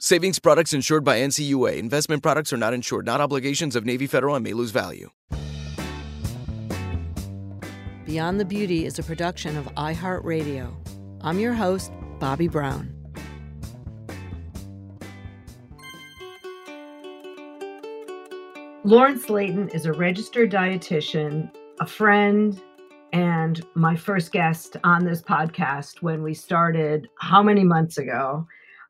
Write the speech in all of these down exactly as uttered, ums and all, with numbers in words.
Savings products insured by N C U A. Investment products are not insured, not obligations of Navy Federal and may lose value. Beyond the Beauty is a production of iHeartRadio. I'm your host, Bobbi Brown. Lawrence Layton is a registered dietitian, a friend, and my first guest on this podcast when we started how many months ago.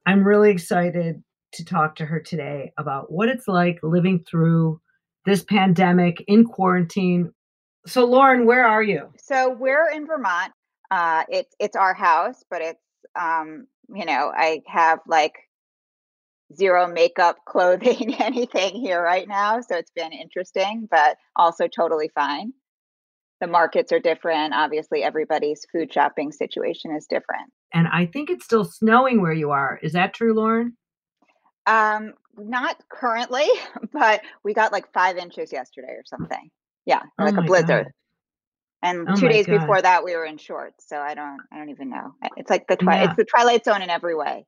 I'm really excited to talk to her today about what it's like living through this pandemic in quarantine. So Lauren, where are you? So we're in Vermont. Uh, it, it's our house, but it's, um, you know, I have like zero makeup, clothing, anything here right now. So it's been interesting, but also totally fine. The markets are different. Obviously, everybody's food shopping situation is different. And I think it's still snowing where you are. Is that true, Lauren? Um, not currently, but we got like five inches yesterday or something. Yeah, oh like a blizzard. God. And oh two days God. before that, we were in shorts. So I don't, I don't even know. It's like the twi- yeah. it's the twilight zone in every way.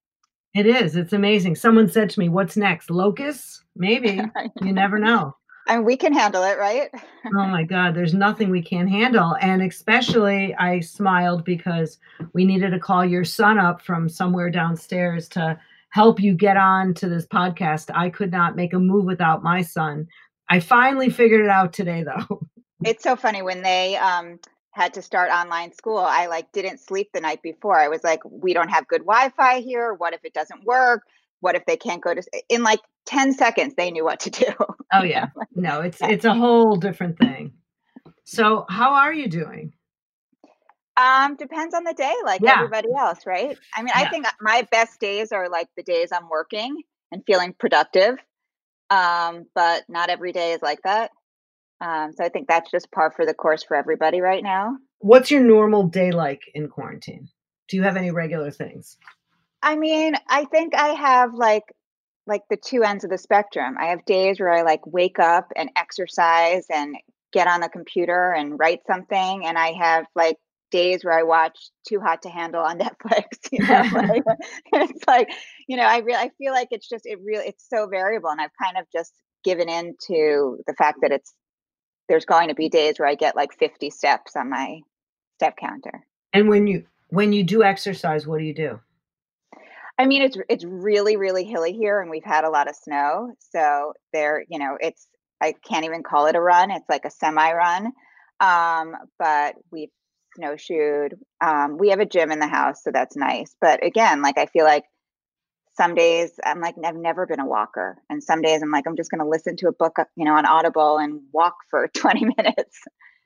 It is. It's amazing. Someone said to me, "What's next? Locusts? Maybe. You never know." And we can handle it, right? Oh my God, there's nothing we can't handle. And especially I smiled because we needed to call your son up from somewhere downstairs to help you get on to this podcast. I could not make a move without my son. I finally figured it out today though. It's so funny when they um, had to start online school, I like didn't sleep the night before. I was like, we don't have good Wi-Fi here. What if it doesn't work? What if they can't go to, in like ten seconds, they knew what to do. Oh yeah. No, it's, it's a whole different thing. So how are you doing? Um, depends on the day, like yeah. everybody else, right? I mean, yeah. I think my best days are like the days I'm working and feeling productive. Um, but not every day is like that. Um, so I think that's just par for the course for everybody right now. What's your normal day like in quarantine? Do you have any regular things? I mean, I think I have like like the two ends of the spectrum. I have days where I like wake up and exercise and get on the computer and write something. And I have like days where I watch Too Hot to Handle on Netflix. You know? Like, it's like, you know, I really I feel like it's just it really it's so variable. And I've kind of just given in to the fact that it's there's going to be days where I get like fifty steps on my step counter. And when you when you do exercise, what do you do? I mean, it's it's really, really hilly here, and we've had a lot of snow. So there, you know, it's I can't even call it a run. It's like a semi-run, um, but we've snowshoed. Um, we have a gym in the house, so that's nice. But again, like I feel like some days I'm like I've never been a walker, and some days I'm like I'm just going to listen to a book, you know, on Audible and walk for twenty minutes.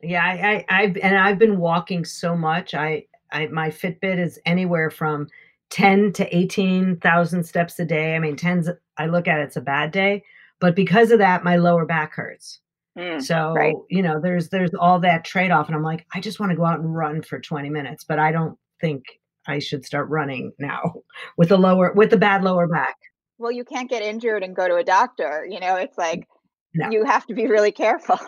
Yeah, I, I I've and I've been walking so much. I, I my Fitbit is anywhere from ten to eighteen thousand steps a day. I mean, tens, I look at it, it's a bad day, but because of that, my lower back hurts. Mm, so, right. you know, there's, there's all that trade-off and I'm like, I just want to go out and run for twenty minutes, but I don't think I should start running now with a lower, with a bad lower back. Well, you can't get injured and go to a doctor. You know, it's like, no. You have to be really careful.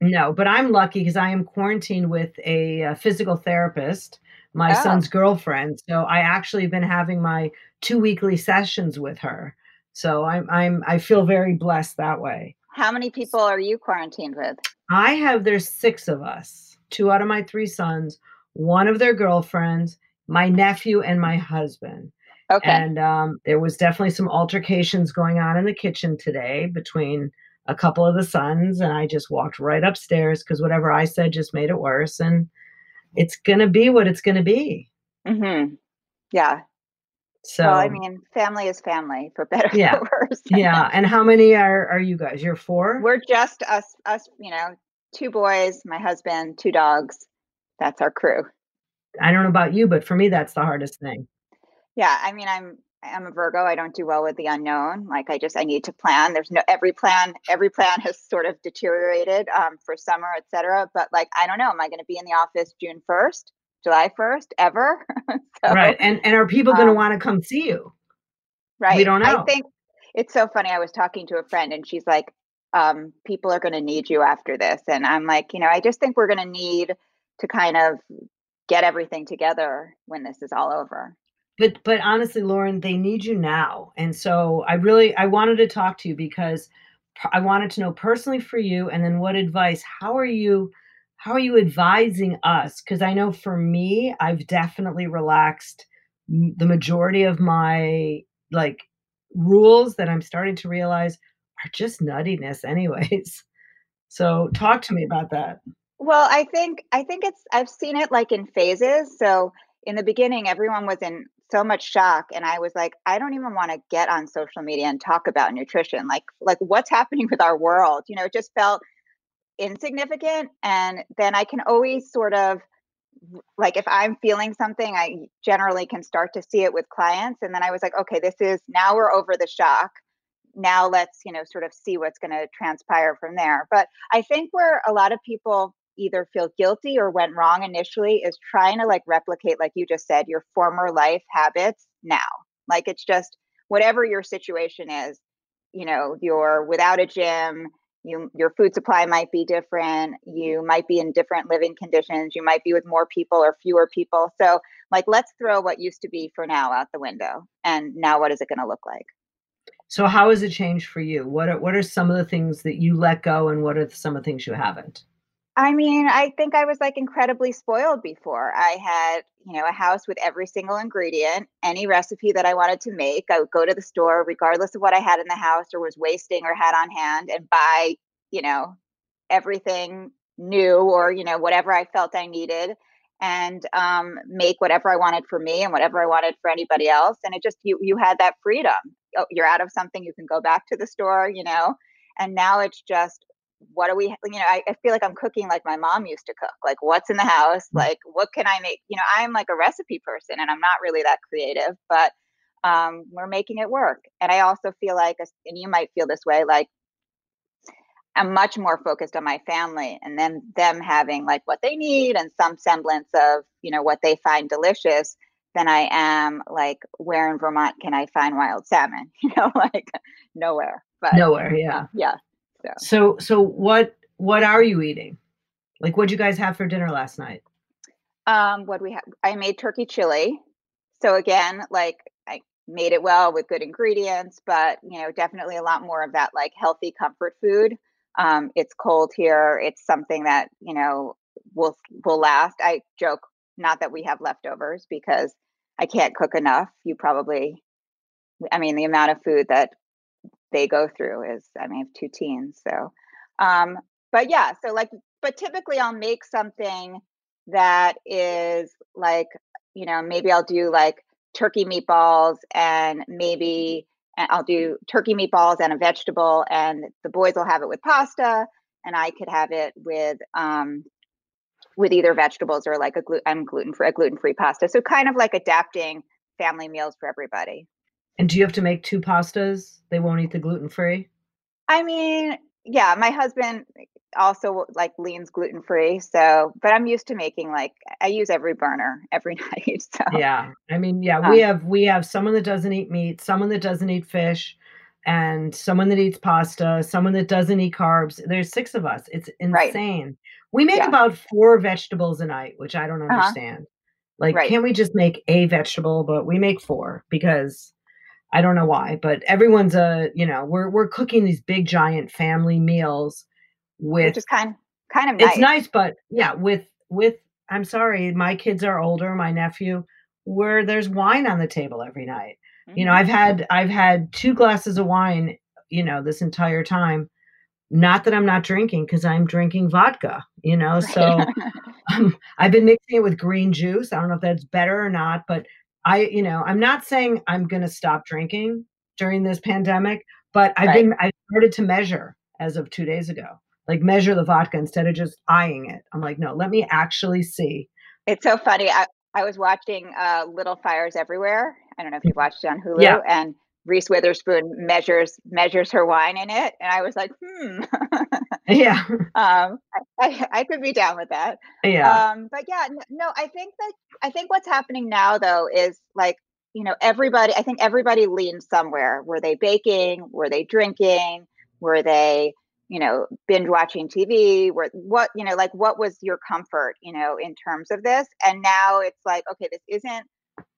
No, but I'm lucky because I am quarantined with a, a physical therapist, my oh. son's girlfriend. So I actually been having my two weekly sessions with her. So I'm, I'm, I feel very blessed that way. How many people are you quarantined with? I have, there's six of us, two out of my three sons, one of their girlfriends, my nephew, and my husband. Okay. And um, there was definitely some altercations going on in the kitchen today between a couple of the sons, and I just walked right upstairs because whatever I said just made it worse, and it's going to be what it's going to be. Mm-hmm. Yeah. So well, I mean, family is family, for better yeah. or worse. Yeah. And how many are, are you guys? You're four? We're just us, us, you know, two boys, my husband, two dogs. That's our crew. I don't know about you, but for me, that's the hardest thing. Yeah. I mean, I'm, I'm a Virgo. I don't do well with the unknown. Like I just, I need to plan. There's no, every plan, every plan has sort of deteriorated um, for summer, et cetera. But like, I don't know, am I going to be in the office June first, July first ever? So, right. And, and are people going to um, want to come see you? Right. We don't know. I think it's so funny. I was talking to a friend and she's like, um, people are going to need you after this. And I'm like, you know, I just think we're going to need to kind of get everything together when this is all over. But but honestly, Lauren, they need you now. And so I really, I wanted to talk to you because I wanted to know personally for you, and then what advice, how are you, how are you advising us? Because I know for me, I've definitely relaxed the majority of my like rules that I'm starting to realize are just nuttiness anyways. So talk to me about that. Well, I think, I think it's, I've seen it like in phases. So in the beginning, everyone was in so much shock. And I was like, I don't even want to get on social media and talk about nutrition. Like, like what's happening with our world? You know, it just felt insignificant. And then I can always sort of like, if I'm feeling something, I generally can start to see it with clients. And then I was like, okay, this is, now we're over the shock. Now let's, you know, sort of see what's going to transpire from there. But I think where a lot of people either feel guilty or went wrong initially is trying to like replicate, like you just said, your former life habits now. Like it's just whatever your situation is, you know, you're without a gym, you, your food supply might be different. You might be in different living conditions. You might be with more people or fewer people. So like, let's throw what used to be for now out the window. And now what is it going to look like? So how has it changed for you? What are, what are some of the things that you let go and what are some of the things you haven't? I mean, I think I was like incredibly spoiled before. I had, you know, a house with every single ingredient, any recipe that I wanted to make. I would go to the store, regardless of what I had in the house or was wasting or had on hand, and buy, you know, everything new or, you know, whatever I felt I needed, and um, make whatever I wanted for me and whatever I wanted for anybody else. And it just, you, you had that freedom. You're out of something, you can go back to the store, you know, and now it's just, what are we, you know, I, I feel like I'm cooking like my mom used to cook, like what's in the house, like what can I make? You know, I'm like a recipe person and I'm not really that creative, but um, we're making it work. And I also feel like, and you might feel this way, like I'm much more focused on my family and then them having like what they need and some semblance of, you know, what they find delicious than I am like, where in Vermont can I find wild salmon? You know, like nowhere. But, nowhere, yeah. Yeah. So. so, so what, what are you eating? Like, what'd you guys have for dinner last night? Um, what we have, I made turkey chili. So again, like I made it well with good ingredients, but you know, definitely a lot more of that, like healthy comfort food. Um, it's cold here. It's something that, you know, will, will last. I joke, not that we have leftovers because I can't cook enough. You probably, I mean, the amount of food that they go through is, I mean, I have two teens. So, um, but yeah, so like, but typically I'll make something that is like, you know, maybe I'll do like turkey meatballs and maybe and I'll do turkey meatballs and a vegetable and the boys will have it with pasta and I could have it with, um, with either vegetables or like a gluten, I'm gluten free, a gluten-free pasta. So kind of like adapting family meals for everybody. And do you have to make two pastas? They won't eat the gluten-free? I mean, yeah, my husband also like lean's gluten free. So, but I'm used to making like, I use every burner every night. So. Yeah. I mean, yeah, um, we have, we have someone that doesn't eat meat, someone that doesn't eat fish, and someone that eats pasta, someone that doesn't eat carbs. There's six of us. It's insane. Right. We make yeah. about four vegetables a night, which I don't understand. Uh-huh. Like, right. can't we just make a vegetable? But we make four because I don't know why, but everyone's a, you know, we're, we're cooking these big giant family meals with just kind, kind of nice. It's nice, but yeah, with, with, I'm sorry, my kids are older, my nephew, where there's wine on the table every night. Mm-hmm. You know, I've had, I've had two glasses of wine, you know, this entire time. Not that I'm not drinking, because I'm drinking vodka, you know, so um, I've been mixing it with green juice. I don't know if that's better or not, but I, you know, I'm not saying I'm going to stop drinking during this pandemic, but I've right. been, I started to measure as of two days ago, like measure the vodka instead of just eyeing it. I'm like, no, let me actually see. It's so funny. I, I was watching uh, Little Fires Everywhere. I don't know if you've watched it on Hulu. Yeah. And Reese Witherspoon measures measures her wine in it, and I was like, hmm, yeah, um, I, I could be down with that, yeah. Um, but yeah, no, I think that I think what's happening now though is like you know everybody. I think everybody leans somewhere. Were they baking? Were they drinking? Were they you know binge watching T V? Were what you know like what was your comfort you know in terms of this? And now it's like okay, this isn't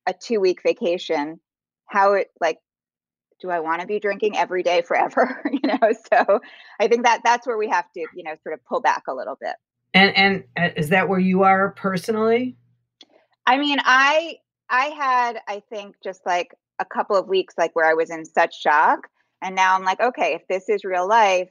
a two week vacation. How it like. Do I want to be drinking every day forever? you know, so I think that that's where we have to, you know, sort of pull back a little bit. And and is that where you are personally? I mean, I I had I think just like a couple of weeks like where I was in such shock, and now I'm like, okay, if this is real life,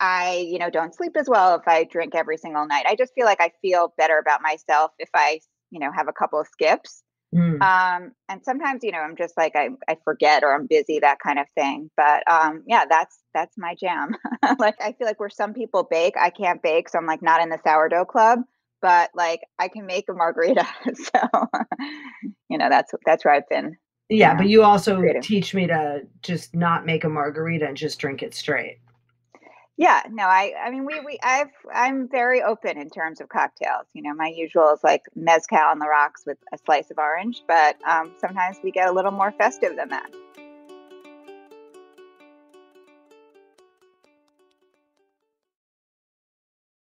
I you know don't sleep as well if I drink every single night. I just feel like I feel better about myself if I you know have a couple of skips. Mm. Um, and sometimes, you know, I'm just like, I, I forget or I'm busy, that kind of thing. But, um, yeah, that's, that's my jam. Like, I feel like where some people bake, I can't bake. So I'm like not in the sourdough club, but like I can make a margarita. So, you know, that's, that's where I've been. Yeah. You know, but you also creative. Teach me to just not make a margarita and just drink it straight. Yeah, no, I, I mean, we, we, I've, I'm very open in terms of cocktails. You know, my usual is like Mezcal on the rocks with a slice of orange, but um, sometimes we get a little more festive than that.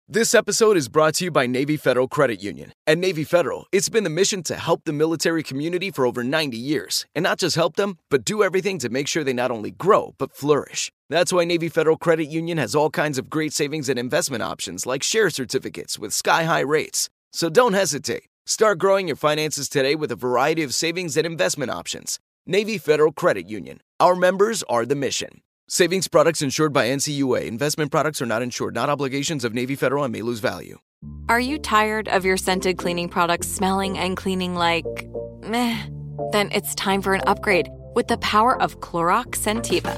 This episode is brought to you by Navy Federal Credit Union. At Navy Federal, it's been the mission to help the military community for over ninety years. And not just help them, but do everything to make sure they not only grow, but flourish. That's why Navy Federal Credit Union has all kinds of great savings and investment options like share certificates with sky-high rates. So don't hesitate. Start growing your finances today with a variety of savings and investment options. Navy Federal Credit Union. Our members are the mission. Savings products insured by N C U A. Investment products are not insured, not obligations of Navy Federal and may lose value. Are you tired of your scented cleaning products smelling and cleaning like meh? Then it's time for an upgrade with the power of Clorox Scentiva.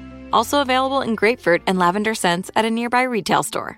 also available in grapefruit and lavender scents at a nearby retail store.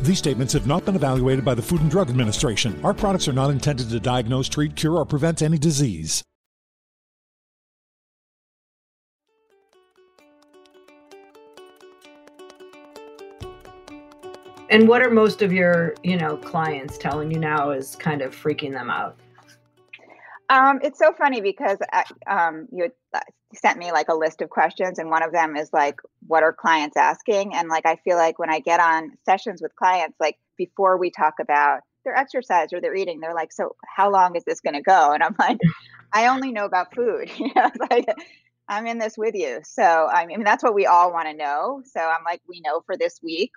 These statements have not been evaluated by the Food and Drug Administration. Our products are not intended to diagnose, treat, cure, or prevent any disease. And what are most of your, you know, clients telling you now is kind of freaking them out? Um, it's so funny because I, um, you sent me like a list of questions, and one of them is like, what are clients asking? And like, I feel like when I get on sessions with clients, like before we talk about their exercise or their eating, they're like, so how long is this going to go? And I'm like, I only know about food. You know, like, I'm in this with you. So I mean, that's what we all want to know. So I'm like, we know for this week.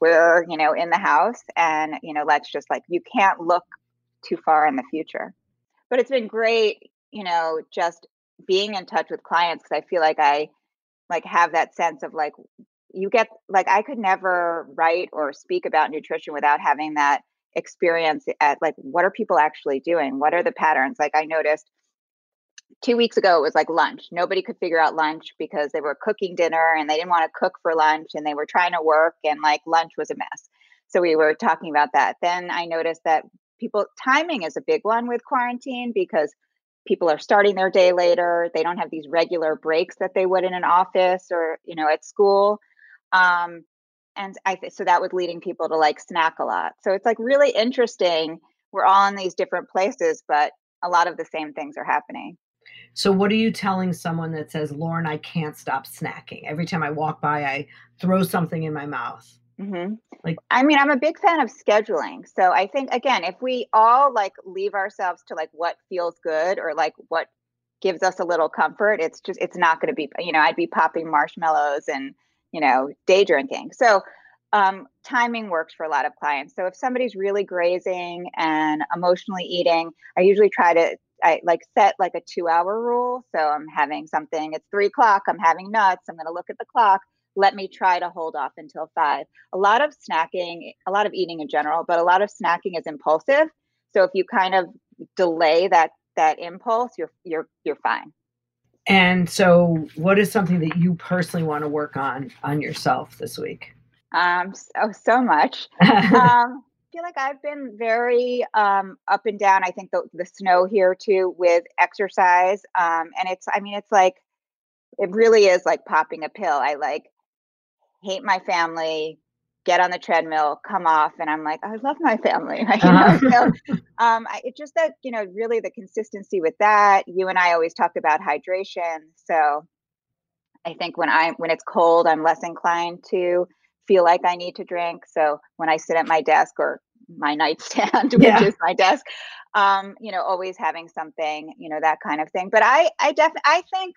We're, you know, in the house and, you know, let's just like, you can't look too far in the future, but it's been great, you know, just being in touch with clients. Cause I feel like I like have that sense of like, you get like, I could never write or speak about nutrition without having that experience at like, what are people actually doing? What are the patterns? Like I noticed two weeks ago, it was like lunch. Nobody could figure out lunch because they were cooking dinner and they didn't want to cook for lunch and they were trying to work and like lunch was a mess. So we were talking about that. Then I noticed that people, timing is a big one with quarantine because people are starting their day later. They don't have these regular breaks that they would in an office or, you know, at school. Um, and I th- so that was leading people to like snack a lot. So it's like really interesting. We're all in these different places, but a lot of the same things are happening. So what are you telling someone that says, Lauren, I can't stop snacking? Every time I walk by, I throw something in my mouth. Mm-hmm. Like, I mean, I'm a big fan of scheduling. So I think, again, if we all like leave ourselves to like what feels good or like what gives us a little comfort, it's just, it's not going to be, you know, I'd be popping marshmallows and, you know, day drinking. So um, timing works for a lot of clients. So if somebody's really grazing and emotionally eating, I usually try to I like set like a two hour rule. So I'm having something, it's three o'clock, I'm having nuts, I'm going to look at the clock. Let me try to hold off until five. A lot of snacking, a lot of eating in general, but a lot of snacking is impulsive. So if you kind of delay that, that impulse, you're, you're, you're fine. And so what is something that you personally want to work on, on yourself this week? Um, so, so much. um, I feel like I've been very um, up and down. I think the, the snow here too with exercise. Um, and it's, I mean, it's like, it really is like popping a pill. I like hate my family, get on the treadmill, come off. And I'm like, I love my family. Right? Uh-huh. You know? So um, I, it's just that, you know, really the consistency with that. You and I always talk about hydration. So I think when I, when it's cold, I'm less inclined to feel like I need to drink. So when I sit at my desk or my nightstand, which yeah. is my desk, um, you know, always having something, you know, that kind of thing. But I, I definitely, I think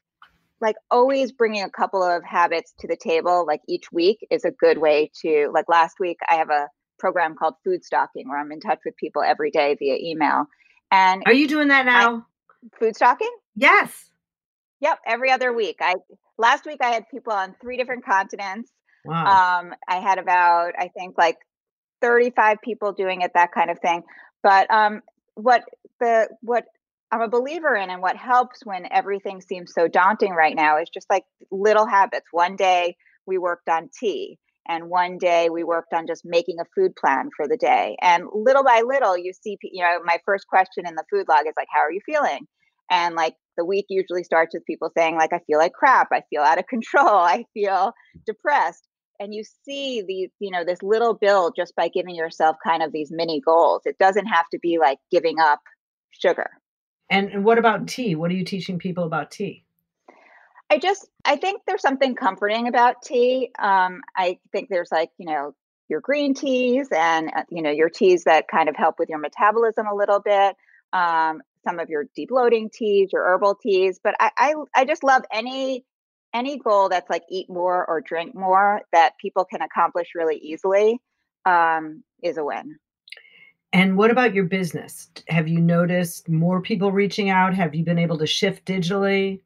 like always bringing a couple of habits to the table, like each week is a good way to, like last week, I have a program called Food Stocking where I'm in touch with people every day via email. And are you doing that now? I, food stocking? Yes. Yep. Every other week. I, last week I had people on three different continents. Wow. Um, I had about, I think like thirty-five people doing it, that kind of thing. But, um, what the, what I'm a believer in and what helps when everything seems so daunting right now is just like little habits. One day we worked on tea and one day we worked on just making a food plan for the day. And little by little, you see, you know, my first question in the food log is like, how are you feeling? And like the week usually starts with people saying like, I feel like crap. I feel out of control. I feel depressed. And you see these, you know, this little build just by giving yourself kind of these mini goals. It doesn't have to be like giving up sugar. And, and what about tea? What are you teaching people about tea? I just, I think there's something comforting about tea. Um, I think there's like, you know, your green teas and, uh, you know, your teas that kind of help with your metabolism a little bit. Um, some of your debloating teas, your herbal teas, but I, I, I just love any, any goal that's like eat more or drink more that people can accomplish really easily um, is a win. And what about your business? Have you noticed more people reaching out? Have you been able to shift digitally?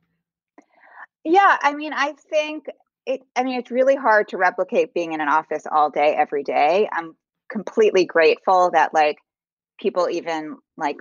Yeah. I mean, I think it, I mean, it's really hard to replicate being in an office all day, every day. I'm completely grateful that like people even like,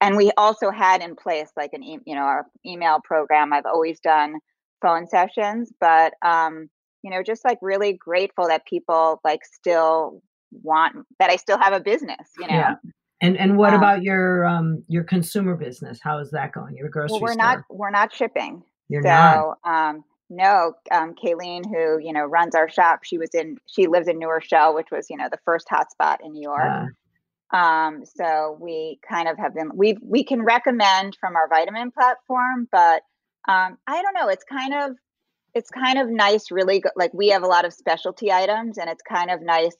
and we also had in place like an, e- you know, our email program. I've always done phone sessions, but, um, you know, just like really grateful that people like still want, that I still have a business, you know? Yeah. And and what um, about your um your consumer business? How is that going? Your grocery store? Well, we're not store? we're not shipping. You're so not. um no um Kayleen, who you know runs our shop, she was in she lives in New Rochelle, which was you know the first hotspot in New York. Uh, um so we kind of have been we we can recommend from our vitamin platform, but um I don't know. It's kind of it's kind of nice. Really go, like we have a lot of specialty items, and it's kind of nice.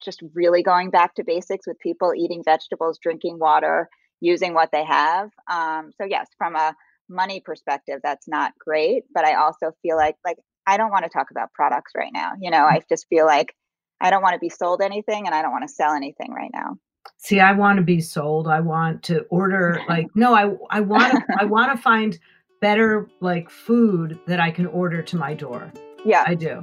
Just really going back to basics with people eating vegetables, drinking water, using what they have. Um, so yes, from a money perspective, that's not great. But I also feel like, like, I don't want to talk about products right now. You know, I just feel like I don't want to be sold anything and I don't want to sell anything right now. See, I want to be sold. I want to order like, no, I, I want to, I want to find better like food that I can order to my door. Yeah, I do.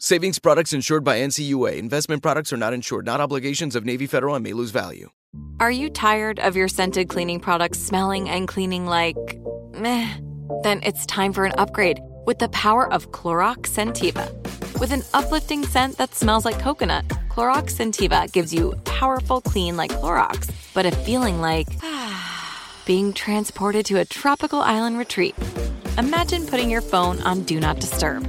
Savings products insured by N C U A. Investment products are not insured, not obligations of Navy Federal and may lose value. Are you tired of your scented cleaning products smelling and cleaning like meh? Then it's time for an upgrade with the power of Clorox Scentiva. With an uplifting scent that smells like coconut, Clorox Scentiva gives you powerful clean like Clorox, but a feeling like being transported to a tropical island retreat. Imagine putting your phone on Do Not Disturb,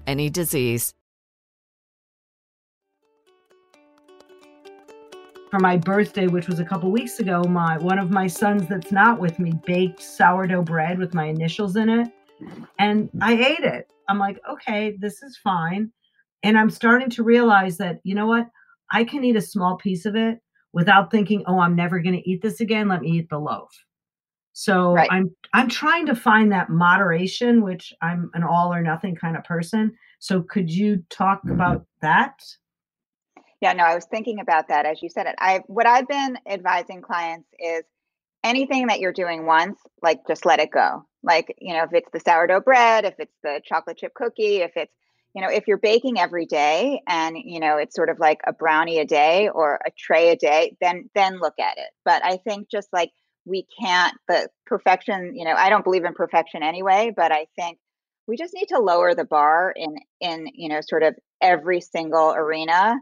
any disease. For my birthday, which was a couple weeks ago, my one of my sons that's not with me baked sourdough bread with my initials in it, and I ate it. I'm like, okay, this is fine. And I'm starting to realize that, you know what, I can eat a small piece of it without thinking, oh, I'm never going to eat this again. Let me eat the loaf. So right. I'm I'm trying to find that moderation, which I'm an all or nothing kind of person. So could you talk about that? Yeah, no, I was thinking about that as you said it. I what I've been advising clients is anything that you're doing once, like just let it go. Like, you know, if it's the sourdough bread, if it's the chocolate chip cookie, if it's, you know, if you're baking every day and, you know, it's sort of like a brownie a day or a tray a day, then then look at it. But I think just like we can't, the perfection, you know, I don't believe in perfection anyway, but I think we just need to lower the bar in, in, you know, sort of every single arena.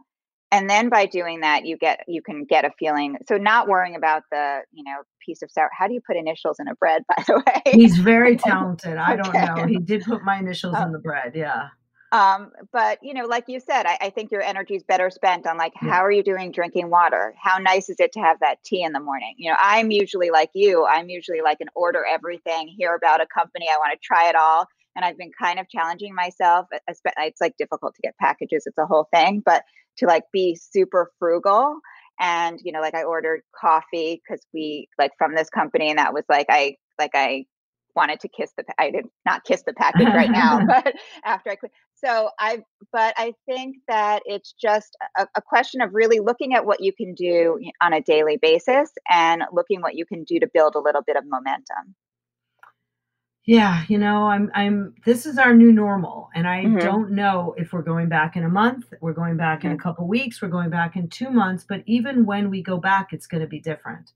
And then by doing that, you get, you can get a feeling. So not worrying about the, you know, piece of sour, how do you put initials in a bread, by the way? He's very talented. I don't okay. know. He did put my initials oh. in the bread. Yeah. Um, but, you know, like you said, I, I think your energy is better spent on like, yeah. how are you doing drinking water? How nice is it to have that tea in the morning? You know, I'm usually like you, I'm usually like an order everything, hear about a company, I want to try it all. And I've been kind of challenging myself. It's like difficult to get packages. It's a whole thing, but to like be super frugal. And, you know, like I ordered coffee because we like from this company, and that was like, I, like I wanted to kiss the, I did not kiss the package right now, but after I quit. So I, but I think that it's just a, a question of really looking at what you can do on a daily basis and looking what you can do to build a little bit of momentum. Yeah. You know, I'm, I'm, this is our new normal, and I mm-hmm. don't know if we're going back in a month, we're going back mm-hmm. in a couple of weeks, we're going back in two months, but even when we go back, it's going to be different.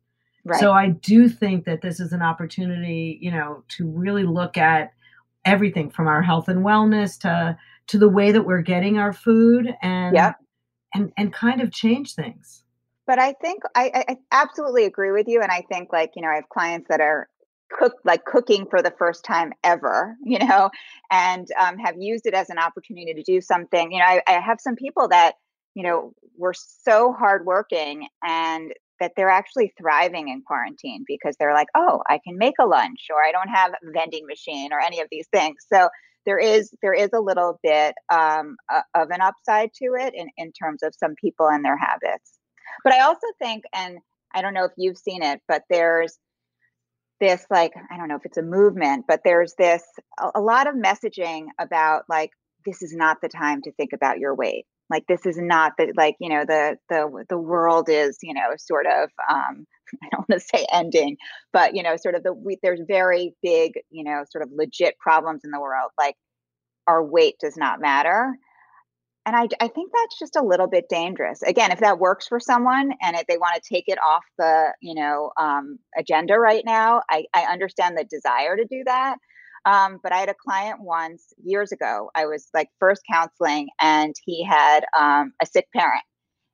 Right. So I do think that this is an opportunity, you know, to really look at everything from our health and wellness to, to the way that we're getting our food and, yep. and, and kind of change things. But I think I, I absolutely agree with you. And I think like, you know, I have clients that are cook like cooking for the first time ever, you know, and um, have used it as an opportunity to do something. You know, I, I have some people that, you know, were so hardworking and that they're actually thriving in quarantine because they're like, oh, I can make a lunch, or I don't have a vending machine, or any of these things. So there is there is a little bit um, of an upside to it in, in terms of some people and their habits. But I also think, and I don't know if you've seen it, but there's this like, I don't know if it's a movement, but there's this, a, a lot of messaging about like, this is not the time to think about your weight. Like, this is not the, like, you know, the, the, the world is, you know, sort of, um, I don't want to say ending, but, you know, sort of the, we, there's very big, you know, sort of legit problems in the world. Like our weight does not matter. And I, I think that's just a little bit dangerous. Again, if that works for someone and if they want to take it off the, you know, um, agenda right now, I, I understand the desire to do that. Um, but I had a client once years ago, I was like first counseling, and he had um, a sick parent.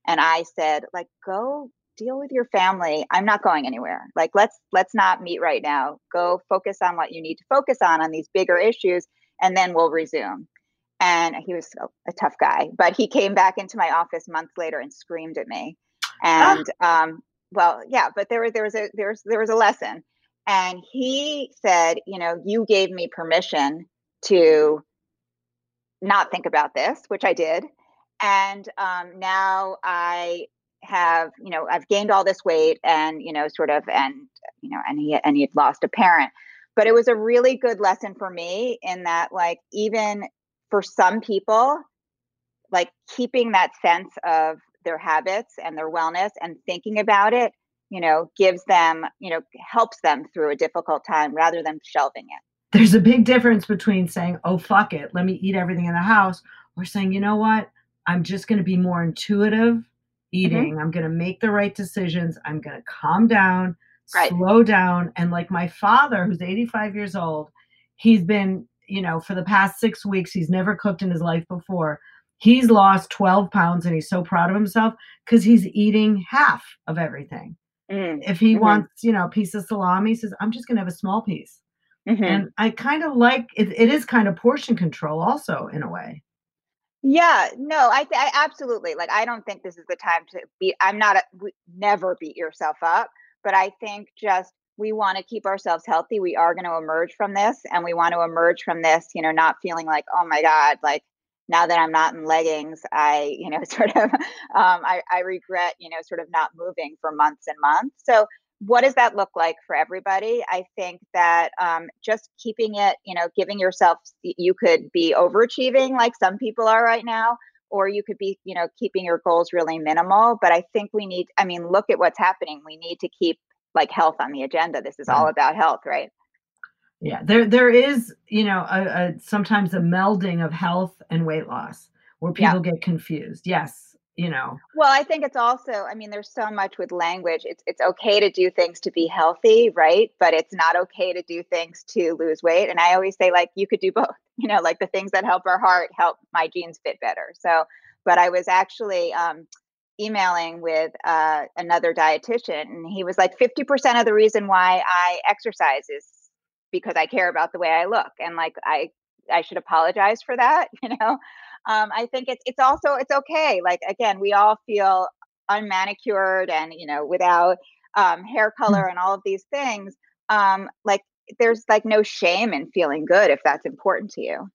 And I said, like, go deal with your family. I'm not going anywhere. Like, let's, let's not meet right now. Go focus on what you need to focus on, on these bigger issues, and then we'll resume. And he was a tough guy, but he came back into my office months later and screamed at me. And ah. um, well, yeah, but there was, there was a, there was, there was a lesson. And he said, you know, you gave me permission to not think about this, which I did. And um, now I have, you know, I've gained all this weight and, you know, sort of, and, you know, and he, and he had lost a parent. But it was a really good lesson for me in that, like, even for some people, like keeping that sense of their habits and their wellness and thinking about it, you know, gives them, you know, helps them through a difficult time rather than shelving it. There's a big difference between saying, oh, fuck it, let me eat everything in the house, or saying, you know what, I'm just going to be more intuitive eating. Mm-hmm. I'm going to make the right decisions. I'm going to calm down, right. slow down. And like my father, who's eighty-five years old, he's been, you know, for the past six weeks, he's never cooked in his life before. He's lost twelve pounds and he's so proud of himself because he's eating half of everything. Mm-hmm. If he mm-hmm. wants, you know, a piece of salami, he says, I'm just going to have a small piece. Mm-hmm. And I kind of like, it, it is kind of portion control also in a way. Yeah, no, I, I absolutely, like, I don't think this is the time to be, I'm not, a, we, never beat yourself up, but I think just, we want to keep ourselves healthy. We are going to emerge from this, and we want to emerge from this, you know, not feeling like, oh my God, like, now that I'm not in leggings, I, you know, sort of, um, I, I regret, you know, sort of not moving for months and months. So what does that look like for everybody? I think that um, just keeping it, you know, giving yourself, you could be overachieving like some people are right now, or you could be, you know, keeping your goals really minimal. But I think we need, I mean, look at what's happening. We need to keep like health on the agenda. This is all about health, right? Yeah, there there is, you know, a, a, sometimes a melding of health and weight loss where people yeah. get confused. Yes, you know. Well, I think it's also, I mean, there's so much with language. It's it's okay to do things to be healthy, right? But it's not okay to do things to lose weight. And I always say, like, you could do both. You know, like the things that help our heart help my jeans fit better. So, but I was actually um, emailing with uh, another dietitian, and he was like, fifty percent of the reason why I exercise is because I care about the way I look. And like, I, I should apologize for that. You know, um, I think it's, it's also, it's okay. Like, again, we all feel unmanicured and, you know, without um, hair color and all of these things. Um, like there's like no shame in feeling good if that's important to you.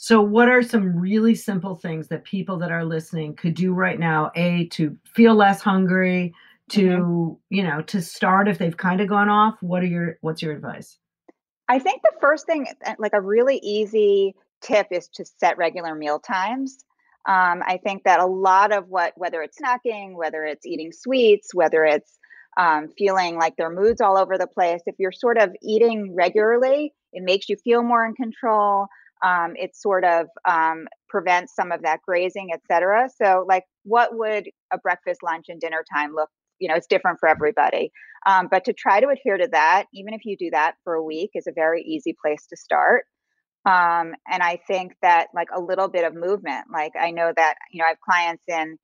So what are some really simple things that people that are listening could do right now, A, to feel less hungry, to, mm-hmm. you know, to start if they've kind of gone off? What are your, what's your advice? I think the first thing, like a really easy tip, is to set regular meal times. Um, I think that a lot of what, whether it's snacking, whether it's eating sweets, whether it's um, feeling like their mood's all over the place, if you're sort of eating regularly, it makes you feel more in control. Um, it sort of um, prevents some of that grazing, et cetera. So like, what would a breakfast, lunch, and dinner time look? You know, it's different for everybody. Um, but to try to adhere to that, even if you do that for a week, is a very easy place to start. Um, and I think that like a little bit of movement, like I know that, you know, I have clients in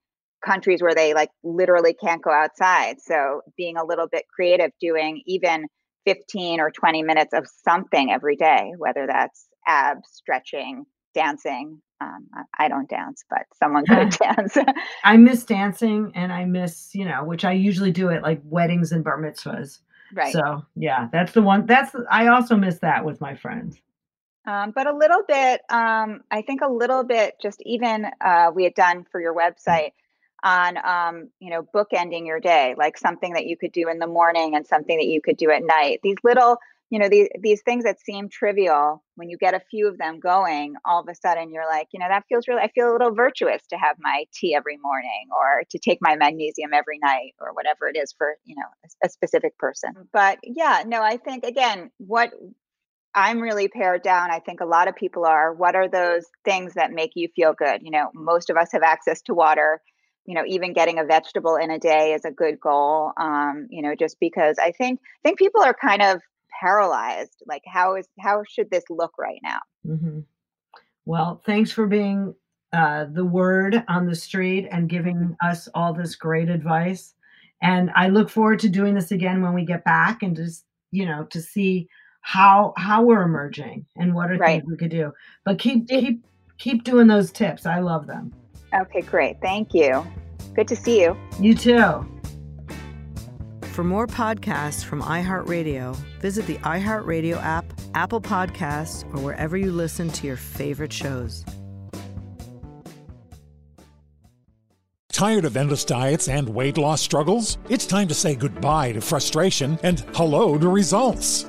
countries where they like literally can't go outside. So being a little bit creative, doing even fifteen or twenty minutes of something every day, whether that's abs, stretching, dancing. Um, I don't dance, but someone could dance. I miss dancing, and I miss, you know, which I usually do at like weddings and bar mitzvahs. Right. So yeah, that's the one. That's the, I also miss that with my friends. Um, but a little bit, um, I think a little bit, just even uh, we had done for your website on, um, you know, bookending your day, like something that you could do in the morning and something that you could do at night. These little You know, these, these things that seem trivial, when you get a few of them going, all of a sudden you're like, you know, that feels really, I feel a little virtuous to have my tea every morning or to take my magnesium every night or whatever it is for, you know, a, a specific person. But yeah, no, I think, again, what I'm really pared down, I think a lot of people are, what are those things that make you feel good? You know, most of us have access to water. You know, even getting a vegetable in a day is a good goal, um, you know, just because I think, I think people are kind of paralyzed. Like, how is, how should this look right now? Mm-hmm. Well, thanks for being uh, the word on the street and giving us all this great advice. And I look forward to doing this again when we get back and just, you know, to see how, how we're emerging and what are right. things we could do, but keep, keep, keep doing those tips. I love them. Okay, great. Thank you. Good to see you. You too. For more podcasts from iHeartRadio, visit the iHeartRadio app, Apple Podcasts, or wherever you listen to your favorite shows. Tired of endless diets and weight loss struggles? It's time to say goodbye to frustration and hello to results.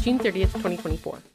June thirtieth, twenty twenty-four.